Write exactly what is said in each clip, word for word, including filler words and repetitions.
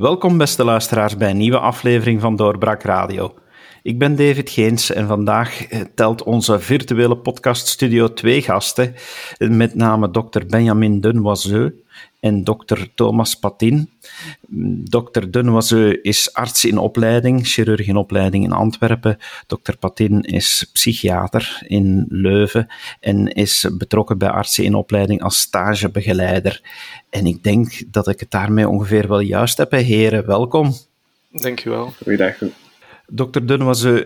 Welkom beste luisteraars bij een nieuwe aflevering van Doorbraak Radio. Ik ben David Geens en vandaag telt onze virtuele podcaststudio twee gasten, met name dokter Benjamin Denoiseau en dokter Thomas Patin. dokter Denoiseau is arts in opleiding, chirurg in opleiding in Antwerpen. dokter Patin is psychiater in Leuven en is betrokken bij artsen in opleiding als stagebegeleider. En ik denk dat ik het daarmee ongeveer wel juist heb, hè, heren. Welkom. Dankjewel. Goeiedag. dokter Denoiseau,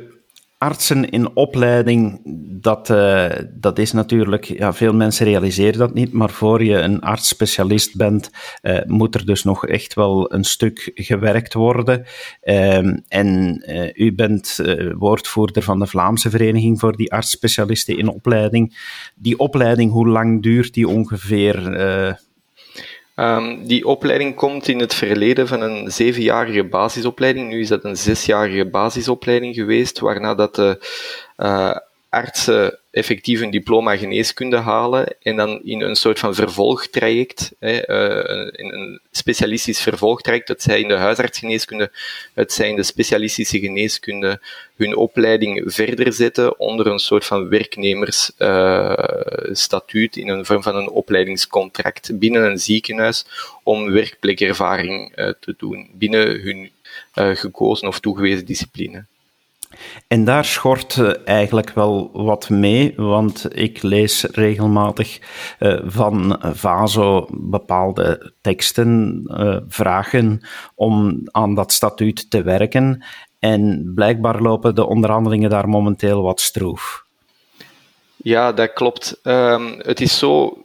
artsen in opleiding, dat, uh, dat is natuurlijk... Ja, veel mensen realiseren dat niet, maar voor je een artsspecialist bent, uh, moet er dus nog echt wel een stuk gewerkt worden. Uh, en uh, u bent uh, woordvoerder van de Vlaamse Vereniging voor die artsspecialisten in opleiding. Die opleiding, hoe lang duurt die ongeveer... Uh, Um, die opleiding komt in het verleden van een zevenjarige basisopleiding. Nu is dat een zesjarige basisopleiding geweest, waarna dat de uh, artsen effectief een diploma geneeskunde halen en dan in een soort van vervolgtraject, hè, uh, in een specialistisch vervolgtraject, dat zij in de huisartsgeneeskunde, het zij in de specialistische geneeskunde, hun opleiding verder zetten onder een soort van werknemersstatuut, uh, in een vorm van een opleidingscontract binnen een ziekenhuis om werkplekervaring uh, te doen, binnen hun uh, gekozen of toegewezen discipline. En daar schort eigenlijk wel wat mee, want ik lees regelmatig van VASO bepaalde teksten, vragen om aan dat statuut te werken. En blijkbaar lopen de onderhandelingen daar momenteel wat stroef. Ja, dat klopt. Um, het is zo...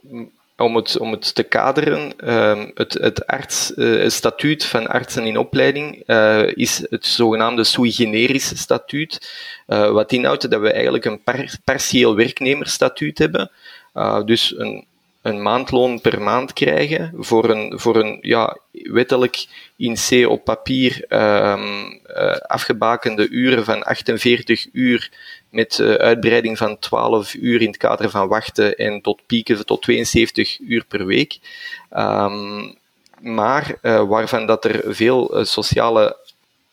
Om het, om het te kaderen, uh, het, het, arts, uh, het statuut van artsen in opleiding uh, is het zogenaamde sui generis statuut, uh, wat inhoudt dat we eigenlijk een par- partieel werknemersstatuut hebben, uh, dus een, een maandloon per maand krijgen voor een, voor een ja, wettelijk in C op papier uh, uh, afgebakende uren van achtenveertig uur met uh, uitbreiding van twaalf uur in het kader van wachten en tot pieken tot tweeënzeventig uur per week. Um, maar uh, waarvan dat er veel uh, sociale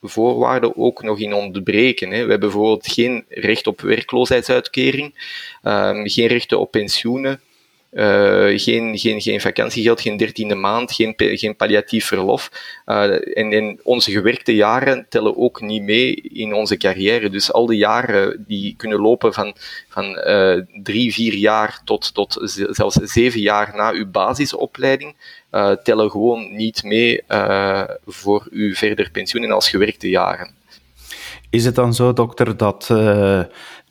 voorwaarden ook nog in ontbreken. Hè. We hebben bijvoorbeeld geen recht op werkloosheidsuitkering, um, geen rechten op pensioenen, Uh, geen, geen, geen vakantiegeld, geen dertiende maand, geen, geen palliatief verlof. Uh, en, en onze gewerkte jaren tellen ook niet mee in onze carrière. Dus al die jaren die kunnen lopen van, van uh, drie, vier jaar tot, tot zelfs zeven jaar na uw basisopleiding, uh, tellen gewoon niet mee uh, voor uw verder pensioen en als gewerkte jaren. Is het dan zo, dokter, dat... Uh...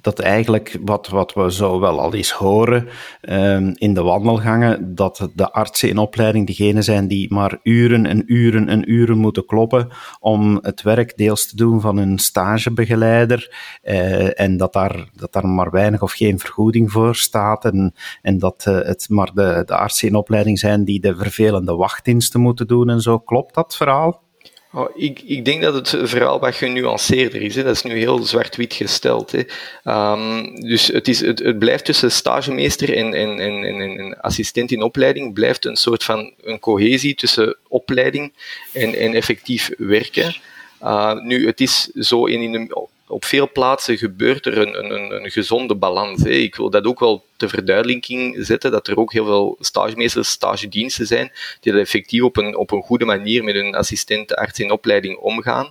dat eigenlijk wat, wat we zo wel al eens horen um, in de wandelgangen, dat de artsen in opleiding diegenen zijn die maar uren en uren en uren moeten kloppen om het werk deels te doen van hun stagebegeleider uh, en dat daar, dat daar maar weinig of geen vergoeding voor staat en, en dat uh, het maar de, de artsen in opleiding zijn die de vervelende wachtdiensten moeten doen en zo. Klopt dat verhaal? Oh, ik, ik denk dat het verhaal wat genuanceerder is. Hè. Dat is nu heel zwart-wit gesteld. Hè. Um, dus het, is, het, het blijft tussen stagemeester en, en, en, en, en assistent in opleiding blijft een soort van een cohesie tussen opleiding en, en effectief werken. Uh, nu, het is zo in, in de... Op veel plaatsen gebeurt er een, een, een gezonde balans. Hè. Ik wil dat ook wel ter verduidelijking zetten, dat er ook heel veel stagemeesters, stagediensten zijn, die dat effectief op een, op een goede manier met hun assistentenarts in opleiding omgaan. Uh,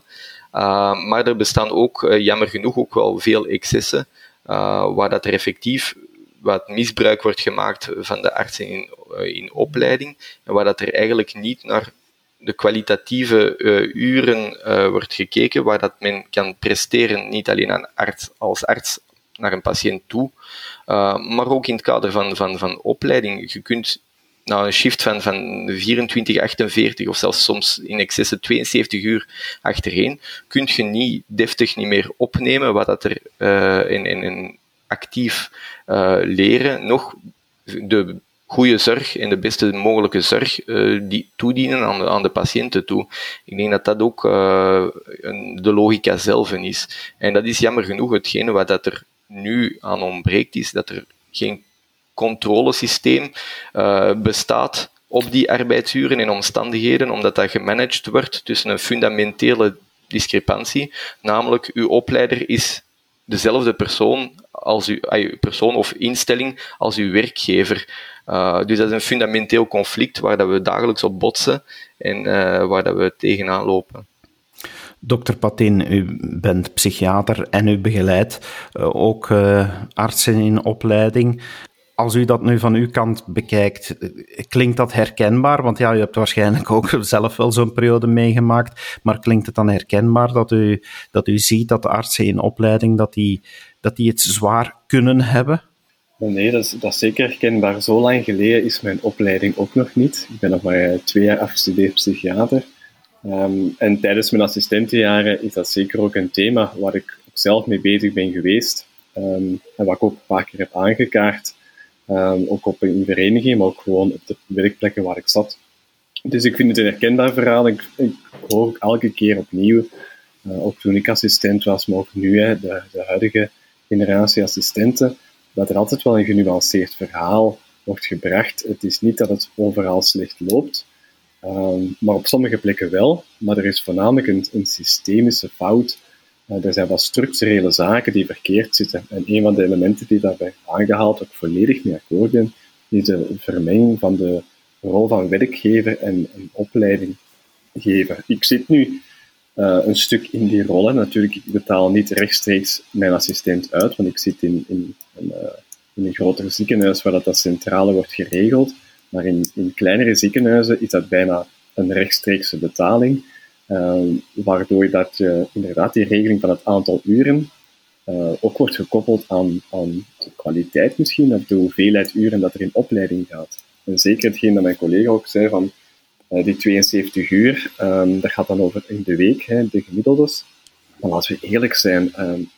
maar er bestaan ook, uh, jammer genoeg, ook wel veel excessen, uh, waar dat er effectief wat misbruik wordt gemaakt van de artsen in, uh, in opleiding, en waar dat er eigenlijk niet naar de kwalitatieve uh, uren uh, wordt gekeken, waar dat men kan presteren, niet alleen aan arts, als arts naar een patiënt toe, uh, maar ook in het kader van, van, van opleiding. Je kunt na nou, een shift van, van vierentwintig, achtenveertig of zelfs soms in excessen tweeënzeventig uur achtereen, kun je niet deftig niet meer opnemen wat dat er uh, in, in, in actief uh, leren, nog de goede zorg en de beste mogelijke zorg uh, die toedienen aan de, aan de patiënten toe. Ik denk dat dat ook uh, een, de logica zelf is. En dat is jammer genoeg hetgene wat dat er nu aan ontbreekt, is dat er geen controlesysteem uh, bestaat op die arbeidsuren in omstandigheden, omdat dat gemanaged wordt tussen een fundamentele discrepantie, namelijk uw opleider is dezelfde persoon, als uw, uw persoon of instelling als uw werkgever. Uh, dus dat is een fundamenteel conflict waar dat we dagelijks op botsen en uh, waar dat we tegenaan lopen. Dokter Patin, u bent psychiater en u begeleidt uh, ook uh, artsen in opleiding. Als u dat nu van uw kant bekijkt, klinkt dat herkenbaar? Want ja, u hebt waarschijnlijk ook zelf wel zo'n periode meegemaakt, maar klinkt het dan herkenbaar dat u, dat u ziet dat de artsen in opleiding dat die, dat die het zwaar kunnen hebben? Nee, dat is, dat is zeker herkenbaar. Zo lang geleden is mijn opleiding ook nog niet. Ik ben nog maar twee jaar afgestudeerd psychiater. Um, en tijdens mijn assistentenjaren is dat zeker ook een thema waar ik ook zelf mee bezig ben geweest. Um, en wat ik ook een paar keer heb aangekaart. Um, ook op een vereniging, maar ook gewoon op de werkplekken waar ik zat. Dus ik vind het een herkenbaar verhaal. Ik, ik hoor het elke keer opnieuw. Uh, ook toen ik assistent was, maar ook nu, hè, de, de huidige generatie assistenten, dat er altijd wel een genuanceerd verhaal wordt gebracht. Het is niet dat het overal slecht loopt, um, maar op sommige plekken wel. Maar er is voornamelijk een, een systemische fout. Uh, er zijn wat structurele zaken die verkeerd zitten. En een van de elementen die daarbij aangehaald, ook volledig mee akkoord ben, is de vermenging van de rol van werkgever en, en opleidinggever. Ik zit nu uh, een stuk in die rol. En natuurlijk, ik betaal niet rechtstreeks mijn assistent uit, want ik zit in, in, in, uh, in een groter ziekenhuis waar dat, dat centraal wordt geregeld. Maar in, in kleinere ziekenhuizen is dat bijna een rechtstreekse betaling. Uh, waardoor dat je inderdaad die regeling van het aantal uren uh, ook wordt gekoppeld aan, aan de kwaliteit misschien, of de hoeveelheid uren dat er in opleiding gaat. En zeker hetgeen dat mijn collega ook zei, van uh, die tweeënzeventig uur, um, dat gaat dan over in de week, hè, de gemiddeldes. Maar laten we eerlijk zijn, um,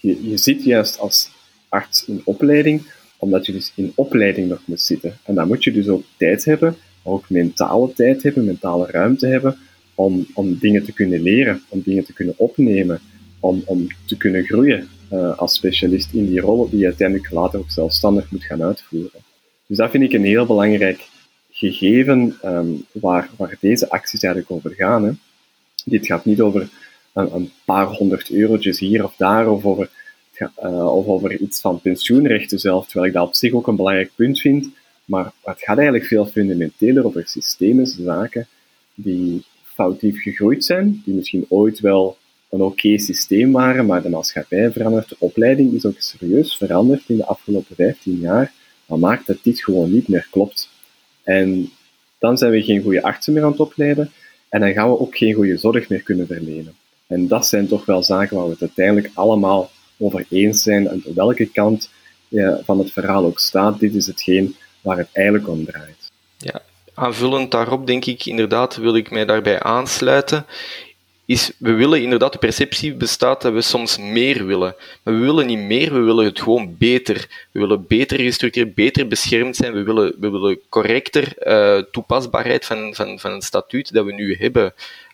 je, je zit juist als arts in opleiding, omdat je dus in opleiding nog moet zitten. En dan moet je dus ook tijd hebben, maar ook mentale tijd hebben, mentale ruimte hebben, Om, om dingen te kunnen leren, om dingen te kunnen opnemen, om, om te kunnen groeien uh, als specialist in die rol die je uiteindelijk later ook zelfstandig moet gaan uitvoeren. Dus dat vind ik een heel belangrijk gegeven um, waar, waar deze acties eigenlijk over gaan. Hè. Dit gaat niet over een, een paar honderd eurotjes hier of daar, of over, uh, of over iets van pensioenrechten zelf, terwijl ik dat op zich ook een belangrijk punt vind. Maar het gaat eigenlijk veel fundamenteler over systemische zaken die foutief gegroeid zijn, die misschien ooit wel een oké systeem waren, maar de maatschappij verandert, de opleiding is ook serieus veranderd in de afgelopen vijftien jaar, dat maakt dat dit gewoon niet meer klopt. En dan zijn we geen goede artsen meer aan het opleiden, en dan gaan we ook geen goede zorg meer kunnen verlenen. En dat zijn toch wel zaken waar we het uiteindelijk allemaal over eens zijn, en op welke kant van het verhaal ook staat, dit is hetgeen waar het eigenlijk om draait. Ja. Aanvullend daarop, denk ik, inderdaad, wil ik mij daarbij aansluiten, is, we willen inderdaad, de perceptie bestaat dat we soms meer willen. Maar we willen niet meer, we willen het gewoon beter. We willen beter gestructureerd, beter beschermd zijn, we willen, we willen correcter uh, toepasbaarheid van, van, van het statuut dat we nu hebben.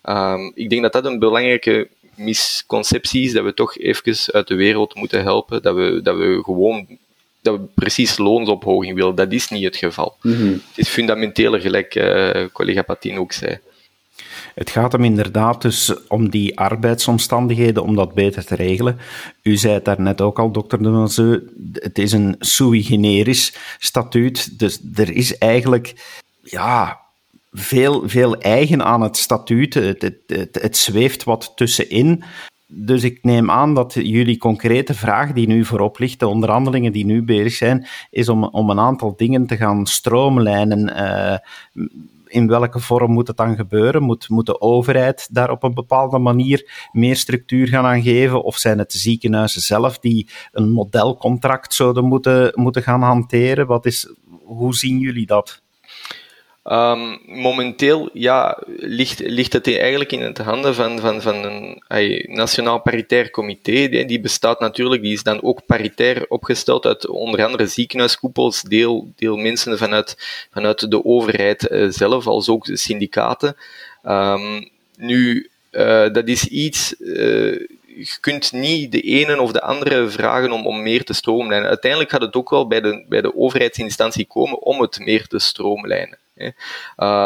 Um, ik denk dat dat een belangrijke misconceptie is, dat we toch even uit de wereld moeten helpen, dat we, dat we gewoon... dat we precies loonsophoging willen. Dat is niet het geval. Mm-hmm. Het is fundamenteel, gelijk uh, collega Patin ook zei. Het gaat hem inderdaad dus om die arbeidsomstandigheden, om dat beter te regelen. U zei het daarnet ook al, dokter Denoiseau, het is een sui generis statuut. Dus er is eigenlijk... ja. Veel, veel eigen aan het statuut. Het, het, het, het zweeft wat tussenin. Dus ik neem aan dat jullie concrete vraag die nu voorop ligt, de onderhandelingen die nu bezig zijn, is om, om een aantal dingen te gaan stroomlijnen. Uh, in welke vorm moet het dan gebeuren? Moet, moet de overheid daar op een bepaalde manier meer structuur gaan aan geven? Of zijn het de ziekenhuizen zelf die een modelcontract zouden moeten, moeten gaan hanteren? Wat is, hoe zien jullie dat? Um, momenteel ja, ligt, ligt het eigenlijk in de handen van, van, van een ay, Nationaal Paritair Comité. Die, die bestaat natuurlijk, die is dan ook paritair opgesteld uit onder andere ziekenhuiskoepels, deel, deel mensen vanuit, vanuit de overheid uh, zelf, als ook de syndicaten. Um, nu, uh, dat is iets... Uh, je kunt niet de ene of de andere vragen om, om meer te stroomlijnen. Uiteindelijk gaat het ook wel bij de, bij de overheidsinstantie komen om het meer te stroomlijnen. Hè.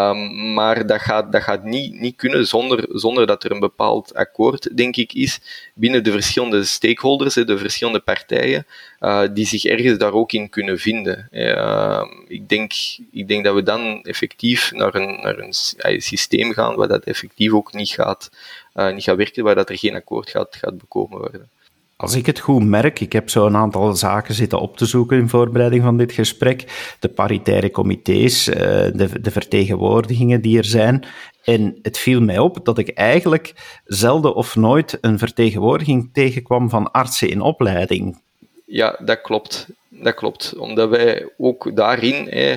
Um, maar dat gaat, dat gaat niet, niet kunnen zonder, zonder dat er een bepaald akkoord, denk ik, is binnen de verschillende stakeholders, de verschillende partijen, uh, die zich ergens daar ook in kunnen vinden. Uh, ik denk, ik denk dat we dan effectief naar een, naar een systeem gaan waar dat effectief ook niet gaat, uh, niet gaat werken, waar dat er geen akkoord gaat, gaat bekomen worden. Als ik het goed merk, ik heb zo een aantal zaken zitten op te zoeken in voorbereiding van dit gesprek, de paritaire comité's, de, de vertegenwoordigingen die er zijn, en het viel mij op dat ik eigenlijk zelden of nooit een vertegenwoordiging tegenkwam van artsen in opleiding. Ja, dat klopt. Dat klopt, omdat wij ook daarin hè,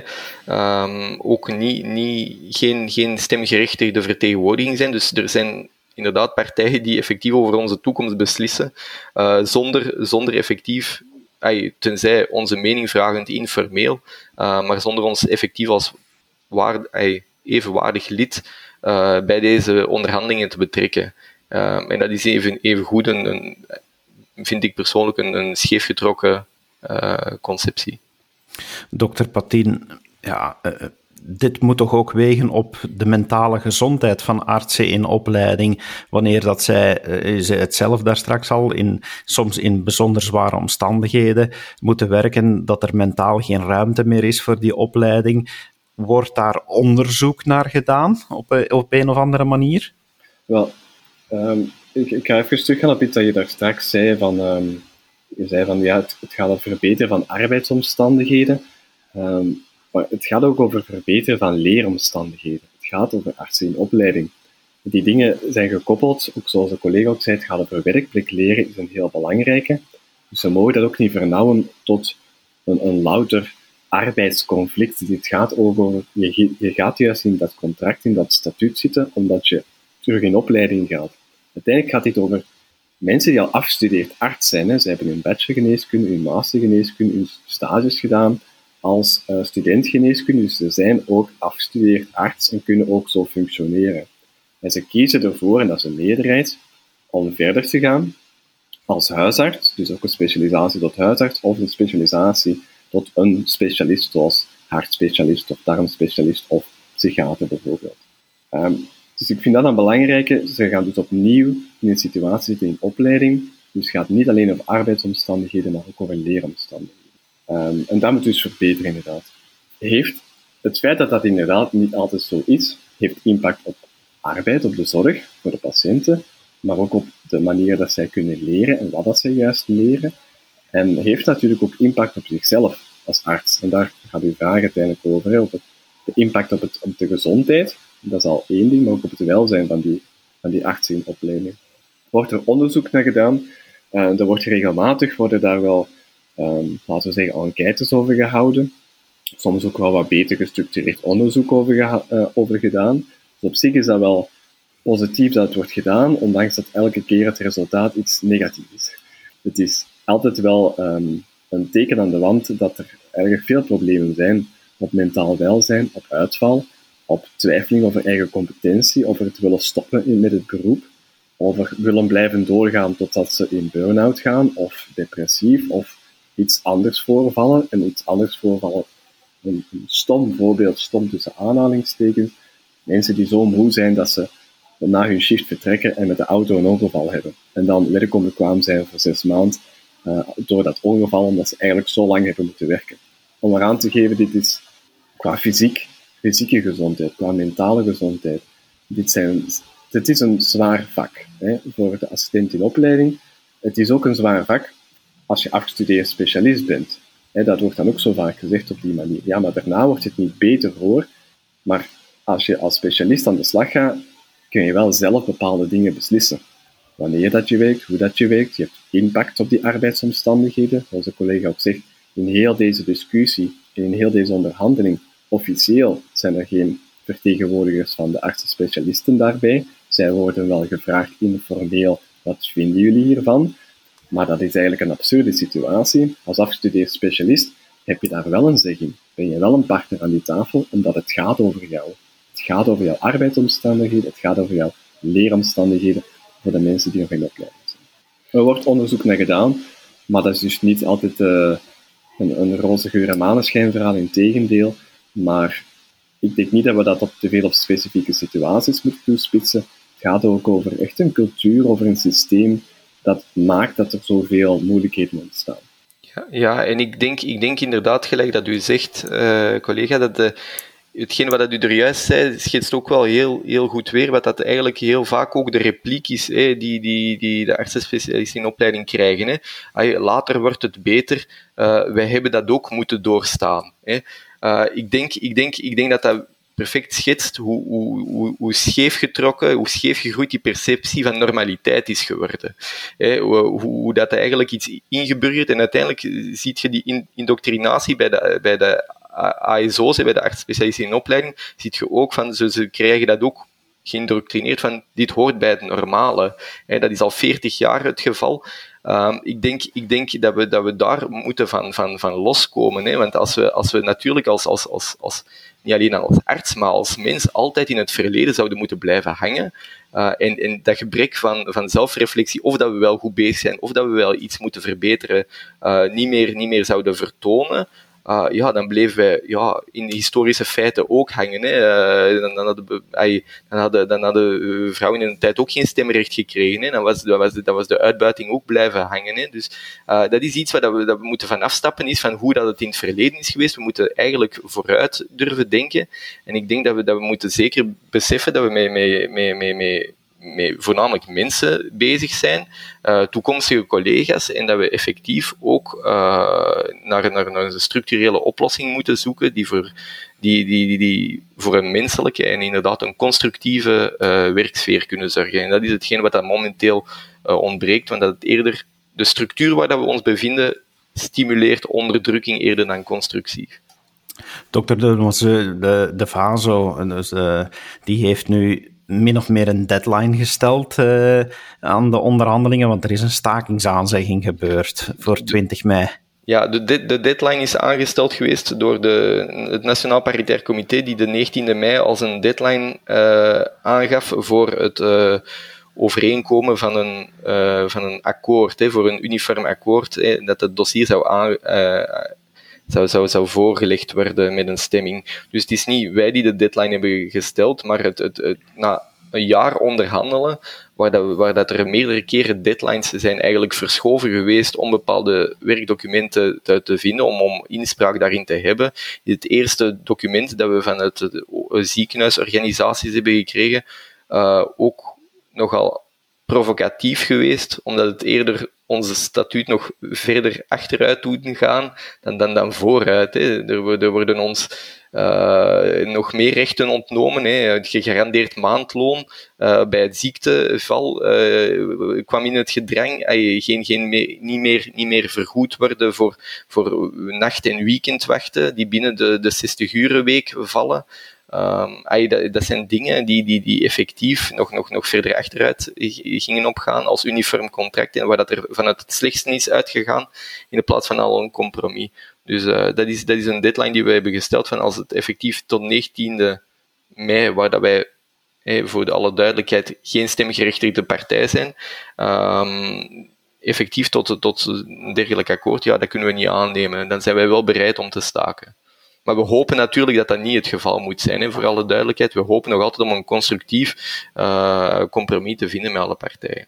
um, ook niet, niet, geen, geen stemgerechtigde vertegenwoordiging zijn, dus er zijn inderdaad partijen die effectief over onze toekomst beslissen, uh, zonder, zonder effectief, ay, tenzij onze mening vragend informeel, uh, maar zonder ons effectief als waard, ay, evenwaardig lid uh, bij deze onderhandelingen te betrekken. Uh, en dat is even, even goed, een, een, vind ik persoonlijk, een, een scheefgetrokken uh, conceptie. Dokter Patin, ja... Uh, Dit moet toch ook wegen op de mentale gezondheid van artsen in opleiding, wanneer dat zij, zij het zelf daar straks al, in, soms in bijzonder zware omstandigheden, moeten werken, dat er mentaal geen ruimte meer is voor die opleiding. Wordt daar onderzoek naar gedaan, op, op een of andere manier? Wel, um, ik, ik ga even teruggaan op iets dat je daar straks zei, van, um, je zei van ja, het, het gaat over verbeteren van arbeidsomstandigheden. Um, Maar het gaat ook over verbeteren van leeromstandigheden. Het gaat over artsen in opleiding. Die dingen zijn gekoppeld, ook zoals de collega ook zei, het gaat over werkplek leren, is een heel belangrijke. Dus we mogen dat ook niet vernauwen tot een, een louter arbeidsconflict. Dit gaat over, je, je gaat juist in dat contract, in dat statuut zitten, omdat je terug in opleiding gaat. Uiteindelijk gaat dit over mensen die al afgestudeerd arts zijn. Hè. Ze hebben hun bachelorgeneeskunde, hun mastergeneeskunde, hun stages gedaan als uh, student geneeskunde, dus ze zijn ook afgestudeerd arts en kunnen ook zo functioneren. En ze kiezen ervoor, en dat is een meerderheid, om verder te gaan als huisarts, dus ook een specialisatie tot huisarts, of een specialisatie tot een specialist, zoals hartspecialist of darmspecialist of psychiater bijvoorbeeld. Um, dus ik vind dat een belangrijke, ze gaan dus opnieuw in een situatie zitten in opleiding, dus het gaat niet alleen over arbeidsomstandigheden, maar ook over leeromstandigheden. Um, en dat moet dus verbeteren inderdaad. Heeft, het feit dat dat inderdaad niet altijd zo is, heeft impact op arbeid, op de zorg voor de patiënten, maar ook op de manier dat zij kunnen leren en wat dat zij juist leren. En heeft natuurlijk ook impact op zichzelf als arts. En daar gaat uw vraag uiteindelijk over, hè, op het, de impact op, het, op de gezondheid, dat is al één ding, maar ook op het welzijn van die, van die artsen in opleiding. Wordt er onderzoek naar gedaan, uh, er wordt regelmatig, worden daar wel... Um, laten we zeggen, enquêtes over gehouden. Soms ook wel wat beter gestructureerd onderzoek over, geha- uh, over gedaan. Dus op zich is dat wel positief dat het wordt gedaan, ondanks dat elke keer het resultaat iets negatiefs is. Het is altijd wel um, een teken aan de wand dat er eigenlijk veel problemen zijn op mentaal welzijn, op uitval, op twijfeling over eigen competentie, over het willen stoppen in, met het beroep, over willen blijven doorgaan totdat ze in burn-out gaan, of depressief, of iets anders voorvallen, en iets anders voorvallen, een, een stom voorbeeld, stom tussen aanhalingstekens, mensen die zo moe zijn dat ze na hun shift vertrekken en met de auto een ongeval hebben. En dan werkonbekwaam zijn voor zes maanden uh, door dat ongeval, omdat ze eigenlijk zo lang hebben moeten werken. Om eraan te geven, dit is qua fysiek, fysieke gezondheid, qua mentale gezondheid. Dit, zijn, dit is een zwaar vak, hè, voor de assistent in opleiding. Het is ook een zwaar vak als je afgestudeerd specialist bent. He, dat wordt dan ook zo vaak gezegd op die manier. Ja, maar daarna wordt het niet beter hoor. Maar als je als specialist aan de slag gaat, kun je wel zelf bepaalde dingen beslissen. Wanneer dat je werkt, hoe dat je werkt. Je hebt impact op die arbeidsomstandigheden. Zoals de collega ook zegt, in heel deze discussie, in heel deze onderhandeling, officieel zijn er geen vertegenwoordigers van de artsen-specialisten daarbij. Zij worden wel gevraagd informeel, wat vinden jullie hiervan? Maar dat is eigenlijk een absurde situatie. Als afgestudeerd specialist heb je daar wel een zeg in. Ben je wel een partner aan die tafel, omdat het gaat over jou. Het gaat over jouw arbeidsomstandigheden, het gaat over jouw leeromstandigheden voor de mensen die nog in opleiding zijn. Er wordt onderzoek naar gedaan, maar dat is dus niet altijd uh, een, een roze geur en maneschijnverhaal, integendeel. Maar Ik denk niet dat we dat op te veel op specifieke situaties moeten toespitsen. Het gaat ook over echt een cultuur, over een systeem dat maakt dat er zoveel moeilijkheden ontstaan. Ja, ja en ik denk, ik denk inderdaad, gelijk dat u zegt, uh, collega, dat de, hetgeen wat dat u er juist zei, schetst ook wel heel, heel goed weer, wat dat eigenlijk heel vaak ook de repliek is, hè, die, die, die de artsenspecialisten in opleiding krijgen. Hè. Ay, later wordt het beter, uh, wij hebben dat ook moeten doorstaan. Hè. Uh, ik, denk, ik, denk, ik denk dat dat perfect schetst hoe, hoe, hoe, hoe scheef getrokken, hoe scheef gegroeid die perceptie van normaliteit is geworden. He, hoe, hoe dat eigenlijk iets ingeburgerd en uiteindelijk ziet je die indoctrinatie bij de, bij de A S O's en bij de artsspecialisten in opleiding, ziet je ook van, ze, ze krijgen dat ook geïndoctrineerd van, dit hoort bij het normale. He, dat is al veertig jaar het geval. Um, ik denk, ik denk dat, we, dat we daar moeten van, van, van loskomen. Hè? Want als we, als we natuurlijk als, als, als, als, niet alleen als arts, maar als mens altijd in het verleden zouden moeten blijven hangen, uh, en, en dat gebrek van, van zelfreflectie, of dat we wel goed bezig zijn, of dat we wel iets moeten verbeteren, uh, niet meer, niet meer zouden vertonen, uh, ja, dan bleven wij ja, in de historische feiten ook hangen. Hè? Uh, dan, dan hadden, ay, dan hadden, dan hadden vrouwen in de tijd ook geen stemrecht gekregen. Hè? Dan, was, dan, was de, dan was de uitbuiting ook blijven hangen. Hè? Dus uh, dat is iets waar dat we, dat we moeten van afstappen, is van hoe dat het in het verleden is geweest. We moeten eigenlijk vooruit durven denken. En ik denk dat we, dat we moeten zeker beseffen dat we mee... mee, mee, mee, mee met voornamelijk mensen bezig zijn, uh, toekomstige collega's, en dat we effectief ook uh, naar, naar, naar een structurele oplossing moeten zoeken die voor, die, die, die, die voor een menselijke en inderdaad een constructieve uh, werksfeer kunnen zorgen. En dat is hetgeen wat dat momenteel uh, ontbreekt, want dat het eerder de structuur waar dat we ons bevinden stimuleert onderdrukking eerder dan constructie. Dokter Denoiseau, de, de FASO, dus, uh, die heeft nu min of meer een deadline gesteld uh, aan de onderhandelingen, want er is een stakingsaanzegging gebeurd voor twintig mei. Ja, de, de, de deadline is aangesteld geweest door de, het Nationaal Paritair Comité, die de negentiende mei als een deadline uh, aangaf voor het uh, overeenkomen van een, uh, van een akkoord, hè, voor een uniform akkoord, hè, dat het dossier zou aan, uh, Zou, zou, zou voorgelegd worden met een stemming. Dus het is niet wij die de deadline hebben gesteld, maar het, het, het, na een jaar onderhandelen, waar, dat, waar dat er meerdere keren deadlines zijn eigenlijk verschoven geweest om bepaalde werkdocumenten te, te vinden, om, om inspraak daarin te hebben. Het eerste document dat we vanuit de ziekenhuisorganisaties hebben gekregen, uh, ook nogal provocatief geweest, omdat het eerder onze statuut nog verder achteruit doet gaan dan, dan, dan vooruit. Hè. Er, er worden ons uh, nog meer rechten ontnomen. Hè. Het gegarandeerd maandloon uh, bij het ziekteval uh, kwam in het gedrang. Ay, geen, geen meer, niet, meer, niet meer vergoed worden voor, voor nacht- en weekendwachten die binnen de, de zestig urenweek vallen. Um, ay, dat, dat zijn dingen die, die, die effectief nog, nog, nog verder achteruit gingen opgaan als uniform contract en waar dat er vanuit het slechtste is uitgegaan in de plaats van al een compromis. Dus uh, dat, is, dat is een deadline die we hebben gesteld van als het effectief tot negentiende mei, waar dat wij hey, voor de alle duidelijkheid geen stemgerechtigde partij zijn, um, effectief tot, tot een dergelijk akkoord, ja, dat kunnen we niet aannemen. Dan zijn wij wel bereid om te staken. Maar we hopen natuurlijk dat dat niet het geval moet zijn. Hè. Voor alle duidelijkheid, we hopen nog altijd om een constructief uh, compromis te vinden met alle partijen.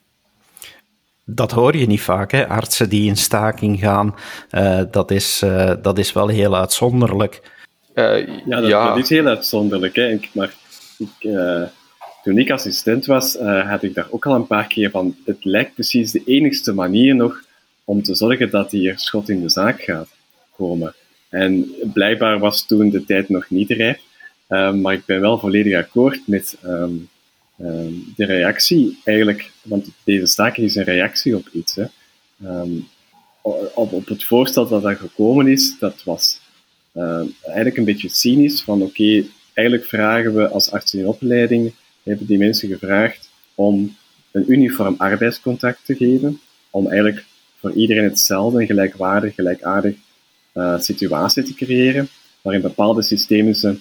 Dat hoor je niet vaak, hè? Artsen die in staking gaan. Uh, dat, is, uh, dat is wel heel uitzonderlijk. Uh, ja, dat, ja, dat is heel uitzonderlijk. Hè. Ik, maar ik, uh, toen ik assistent was, uh, had ik daar ook al een paar keer van. Het lijkt precies de enigste manier nog om te zorgen dat hier schot in de zaak gaat komen. En blijkbaar was toen de tijd nog niet rijp, uh, maar ik ben wel volledig akkoord met um, um, de reactie eigenlijk, want deze staking is een reactie op iets. Hè. Um, op, op het voorstel dat daar gekomen is, dat was uh, eigenlijk een beetje cynisch, van oké, okay, eigenlijk vragen we als artsen in opleiding, hebben die mensen gevraagd om een uniform arbeidscontract te geven, om eigenlijk voor iedereen hetzelfde, gelijkwaardig, gelijkaardig, Uh, situatie te creëren, waarin bepaalde systemische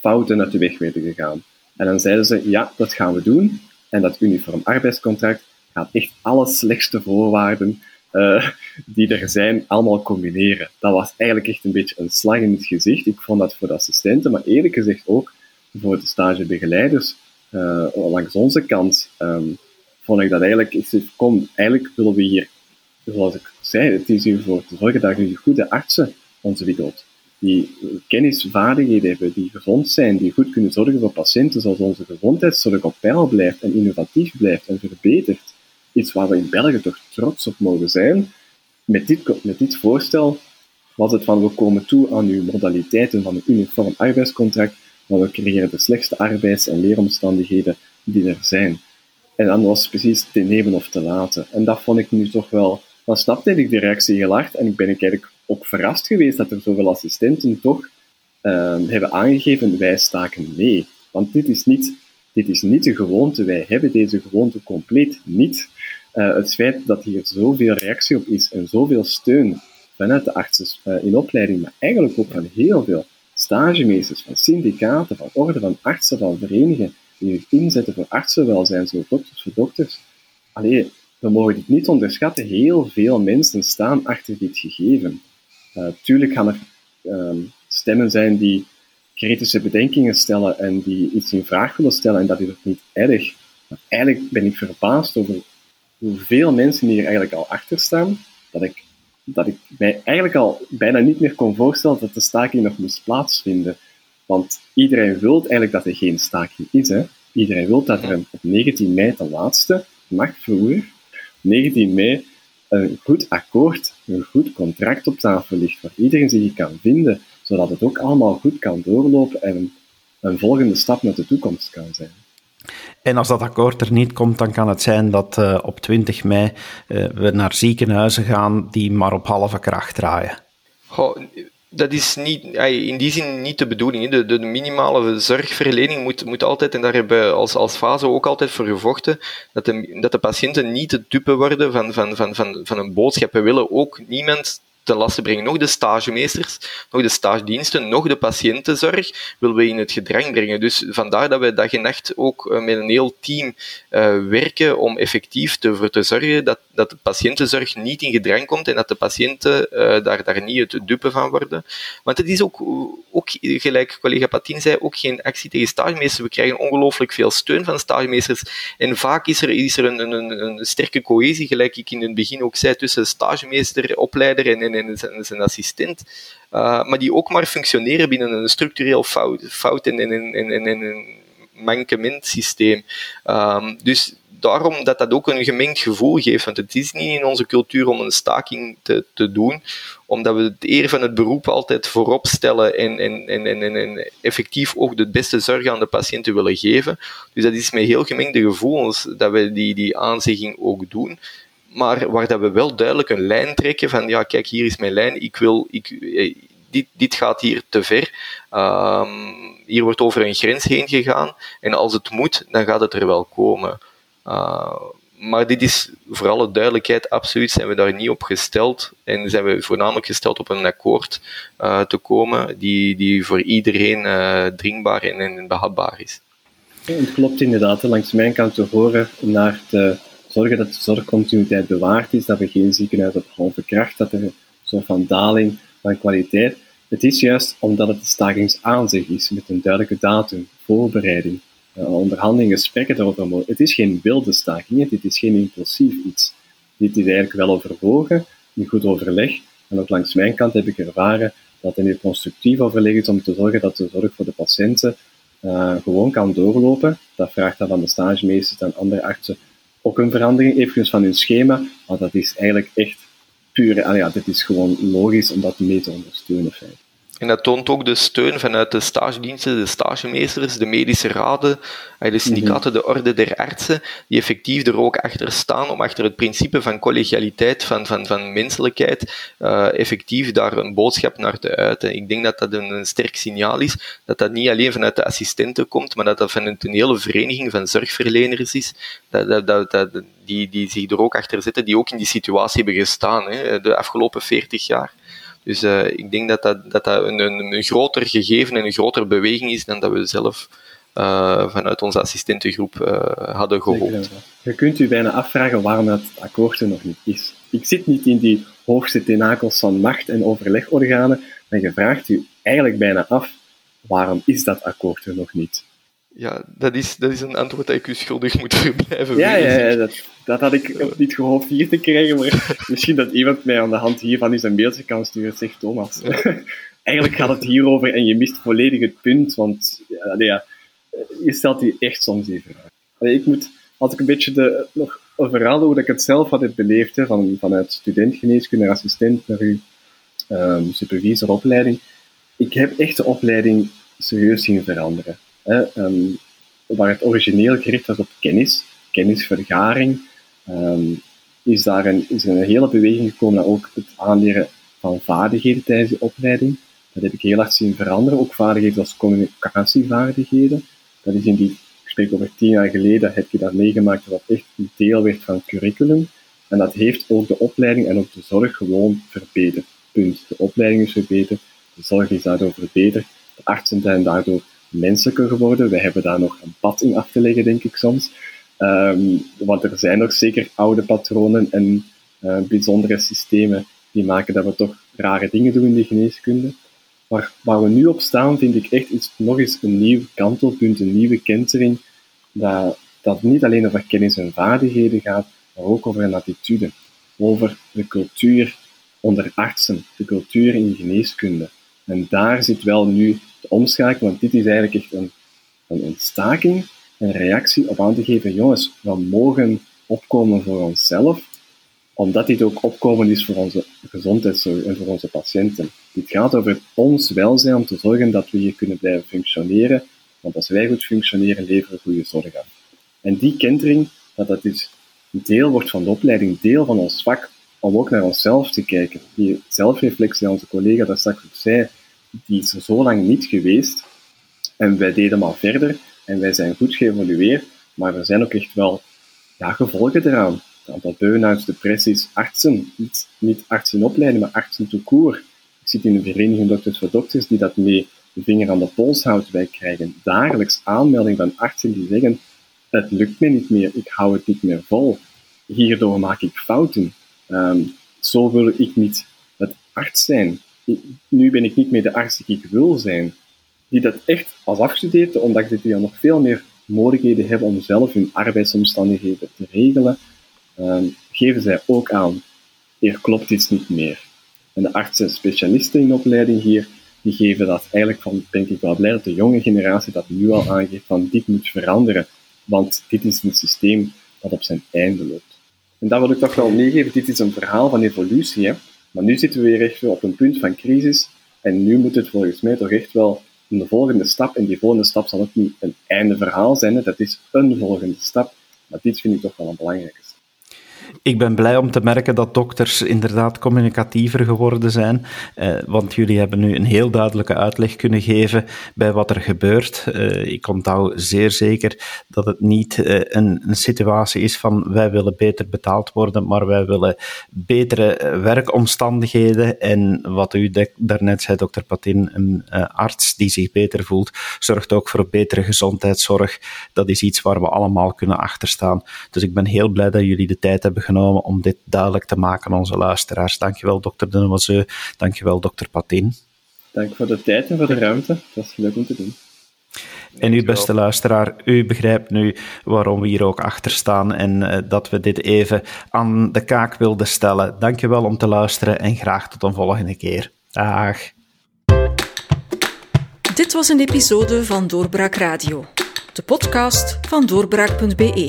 fouten uit de weg werden gegaan. En dan zeiden ze, ja, dat gaan we doen, en dat uniform arbeidscontract gaat echt alle slechtste voorwaarden uh, die er zijn, allemaal combineren. Dat was eigenlijk echt een beetje een slag in het gezicht. Ik vond dat voor de assistenten, maar eerlijk gezegd ook voor de stagebegeleiders uh, langs onze kant um, vond ik dat eigenlijk, ik zei, kom, eigenlijk willen we hier, zoals ik zei, het is ervoor te zorgen dat je goede artsen ontwikkelt, die kennisvaardigheden hebben, die gezond zijn, die goed kunnen zorgen voor patiënten, zoals onze gezondheidszorg op peil blijft en innovatief blijft en verbetert. Iets waar we in België toch trots op mogen zijn. Met dit, met dit voorstel was het van, we komen toe aan uw modaliteiten van een uniform arbeidscontract, maar we creëren de slechtste arbeids- en leeromstandigheden die er zijn. En dan was het precies te nemen of te laten. En dat vond ik nu toch wel... Dan snapte ik de reactie heel hard en ik ben ik eigenlijk ook verrast geweest dat er zoveel assistenten toch uh, hebben aangegeven, wij staken mee. Want dit is niet... Dit is niet de gewoonte, wij hebben deze gewoonte compleet niet. Uh, het feit dat hier zoveel reactie op is en zoveel steun vanuit de artsen uh, in opleiding, maar eigenlijk ook van heel veel stagemeesters, van syndicaten, van orde, van artsen, van verenigingen, die zich inzetten voor artsenwelzijn, zoals dokters voor dokters. Allee, we mogen dit niet onderschatten, heel veel mensen staan achter dit gegeven. Uh, tuurlijk gaan er uh, stemmen zijn die kritische bedenkingen stellen en die iets in vraag willen stellen, en dat is ook niet erg. Maar eigenlijk ben ik verbaasd over hoeveel mensen hier eigenlijk al achter staan, dat ik, dat ik mij eigenlijk al bijna niet meer kon voorstellen dat de staking nog moest plaatsvinden. Want iedereen wil eigenlijk dat er geen staking is. Hè? Iedereen wil dat er op negentien mei, de laatste, mag vroeger, negentien mei, een goed akkoord, een goed contract op tafel ligt, waar iedereen zich kan vinden, zodat het ook allemaal goed kan doorlopen en een volgende stap naar de toekomst kan zijn. En als dat akkoord er niet komt, dan kan het zijn dat uh, op twintig mei uh, we naar ziekenhuizen gaan die maar op halve kracht draaien. Goh, dat is niet, in die zin niet de bedoeling. De, de minimale zorgverlening moet, moet altijd, en daar hebben we als, als fase ook altijd voor gevochten, dat de, dat de patiënten niet de dupe worden van, van, van, van, van een boodschap. We willen ook niemand ten laste brengen. Nog de stagemeesters, nog de stagediensten, nog de patiëntenzorg willen we in het gedrang brengen. Dus vandaar dat we dag en nacht ook met een heel team uh, werken om effectief ervoor te, te zorgen dat, dat de patiëntenzorg niet in gedrang komt en dat de patiënten uh, daar, daar niet het dupe van worden. Want het is ook, ook, gelijk collega Patin zei, ook geen actie tegen stagemeesters. We krijgen ongelooflijk veel steun van stagemeesters en vaak is er, is er een, een, een sterke cohesie, gelijk ik in het begin ook zei, tussen stagemeester, opleider en, en en zijn assistent, uh, maar die ook maar functioneren binnen een structureel fout, fout en, en, en, en, en een mankementsysteem. Um, dus daarom dat dat ook een gemengd gevoel geeft, want het is niet in onze cultuur om een staking te, te doen, omdat we het eer van het beroep altijd voorop stellen en, en, en, en, en effectief ook de beste zorg aan de patiënten willen geven. Dus dat is met heel gemengde gevoelens dat we die, die aanzegging ook doen. Maar waar dat we wel duidelijk een lijn trekken van, ja, kijk, hier is mijn lijn, ik wil, ik, dit, dit gaat hier te ver. Um, hier wordt over een grens heen gegaan en als het moet, dan gaat het er wel komen. Uh, maar dit is voor alle duidelijkheid, absoluut zijn we daar niet op gesteld en zijn we voornamelijk gesteld op een akkoord uh, te komen die, die voor iedereen uh, dringbaar en, en behapbaar is. Het klopt inderdaad, langs mijn kant te horen naar de... zorgen dat de zorgcontinuïteit bewaard is, dat we geen ziekenhuis op halve kracht, dat er een soort van daling van kwaliteit. Het is juist omdat het de stakingsaanzeg is, met een duidelijke datum, voorbereiding, onderhandelingen, gesprekken daarover mogelijk. Het is geen wilde staking, dit is geen impulsief iets. Dit is eigenlijk wel overwogen, in goed overleg, en ook langs mijn kant heb ik ervaren dat het een constructief overleg is om te zorgen dat de zorg voor de patiënten uh, gewoon kan doorlopen. Dat vraagt dan van de stagemeesters en andere artsen ook een verandering eventjes van hun schema, maar dat is eigenlijk echt puur, ah ja, dit is gewoon logisch om dat mee te ondersteunen. Feit. En dat toont ook de steun vanuit de stagediensten, de stagemeesters, de medische raden, de syndicaten, de orde der artsen, die effectief er ook achter staan om achter het principe van collegialiteit, van, van, van menselijkheid, uh, effectief daar een boodschap naar te uiten. Ik denk dat dat een, een sterk signaal is, dat dat niet alleen vanuit de assistenten komt, maar dat dat vanuit een hele vereniging van zorgverleners is, dat, dat, dat, dat, die, die zich er ook achter zetten, die ook in die situatie hebben gestaan, hè, de afgelopen veertig jaar. Dus uh, ik denk dat dat, dat, dat een, een, een groter gegeven en een grotere beweging is dan dat we zelf uh, vanuit onze assistentengroep uh, hadden gehoopt. Je kunt u bijna afvragen waarom dat akkoord er nog niet is. Ik zit niet in die hoogste tenakels van macht- en overlegorganen, maar je vraagt u eigenlijk bijna af, waarom is dat akkoord er nog niet? Ja, dat is, dat is een antwoord dat ik u schuldig moet verblijven. Ja, ja, ja dat, dat had ik ook niet gehoopt hier te krijgen, maar misschien dat iemand mij aan de hand hiervan eens een mailtje kan sturen, zegt Thomas. Ja. Eigenlijk gaat het hierover en je mist volledig het punt, want ja, nee, ja, je stelt die echt soms even uit. Ik moet, als ik een beetje de, nog verhaal hoe ik het zelf had beleefd, hè, van, vanuit studentgeneeskunde naar assistent naar uw um, supervisor opleiding, ik heb echt de opleiding serieus zien veranderen. Hè, um, waar het origineel gericht was op kennis, kennisvergaring, um, is daar een, is een hele beweging gekomen naar ook het aanleren van vaardigheden tijdens die opleiding. Dat heb ik heel hard zien veranderen, ook vaardigheden als communicatievaardigheden. Dat is in die, ik spreek over tien jaar geleden, heb je dat meegemaakt dat dat echt een deel werd van het curriculum. En dat heeft ook de opleiding en ook de zorg gewoon verbeterd. Punt. De opleiding is verbeterd, de zorg is daardoor verbeterd, de artsen zijn daardoor menselijker geworden. We hebben daar nog een pad in af te leggen, denk ik soms. Um, want er zijn nog zeker oude patronen en uh, bijzondere systemen die maken dat we toch rare dingen doen in de geneeskunde. Maar waar we nu op staan, vind ik echt iets, nog eens een nieuw kantelpunt, een nieuwe kentering, dat, dat niet alleen over kennis en vaardigheden gaat, maar ook over een attitude. Over de cultuur onder artsen, de cultuur in geneeskunde. En daar zit wel nu de omschakeling, want dit is eigenlijk echt een, een ontstaking, een reactie op aan te geven, jongens, we mogen opkomen voor onszelf, omdat dit ook opkomen is voor onze gezondheidszorg en voor onze patiënten. Dit gaat over ons welzijn, om te zorgen dat we hier kunnen blijven functioneren, want als wij goed functioneren, leveren we goede zorg aan. En die kentering, dat dat dus een deel wordt van de opleiding, deel van ons vak, om ook naar onszelf te kijken. Die zelfreflectie aan onze collega, dat straks ook zei, die is er zo lang niet geweest. En wij deden maar verder. En wij zijn goed geëvolueerd. Maar er zijn ook echt wel ja, gevolgen eraan. Het aantal burn-outs, depressies, artsen. Niet, niet artsen in opleiding, maar artsen tout court. Ik zit in een vereniging Dokters voor Dokters die dat mee de vinger aan de pols houdt. Wij krijgen dagelijks aanmelding van artsen die zeggen, het lukt me niet meer, ik hou het niet meer vol. Hierdoor maak ik fouten. Um, zo wil ik niet het arts zijn. Ik, nu ben ik niet meer de arts die ik wil zijn. Die dat echt als afgestudeerd, omdat die dan nog veel meer mogelijkheden hebben om zelf hun arbeidsomstandigheden te regelen, um, geven zij ook aan, hier klopt iets niet meer. En de artsen, specialisten in opleiding hier, die geven dat eigenlijk van, denk ik wel blij dat de jonge generatie dat nu al aangeeft, van dit moet veranderen, want dit is een systeem dat op zijn einde loopt. En dat wil ik toch wel meegeven, dit is een verhaal van evolutie, hè? Maar nu zitten we weer echt op een punt van crisis en nu moet het volgens mij toch echt wel een volgende stap, en die volgende stap zal ook niet een einde verhaal zijn, hè? Dat is een volgende stap, maar dit vind ik toch wel een belangrijke stap. Ik ben blij om te merken dat dokters inderdaad communicatiever geworden zijn, eh, want jullie hebben nu een heel duidelijke uitleg kunnen geven bij wat er gebeurt. Eh, ik onthoud zeer zeker dat het niet eh, een, een situatie is van wij willen beter betaald worden, maar wij willen betere werkomstandigheden en wat u de, daarnet zei, dokter Patin, een uh, arts die zich beter voelt, zorgt ook voor betere gezondheidszorg. Dat is iets waar we allemaal kunnen achterstaan. Dus ik ben heel blij dat jullie de tijd hebben genomen om dit duidelijk te maken aan onze luisteraars. Dankjewel, dokter Denoiseau. Dankjewel, dokter Patin. Dank voor de tijd en voor de ruimte. Het was leuk om te doen. En u, beste luisteraar, u begrijpt nu waarom we hier ook achter staan en uh, dat we dit even aan de kaak wilden stellen. Dankjewel om te luisteren en graag tot een volgende keer. Dag. Dit was een episode van Doorbraak Radio, de podcast van doorbraak punt b e.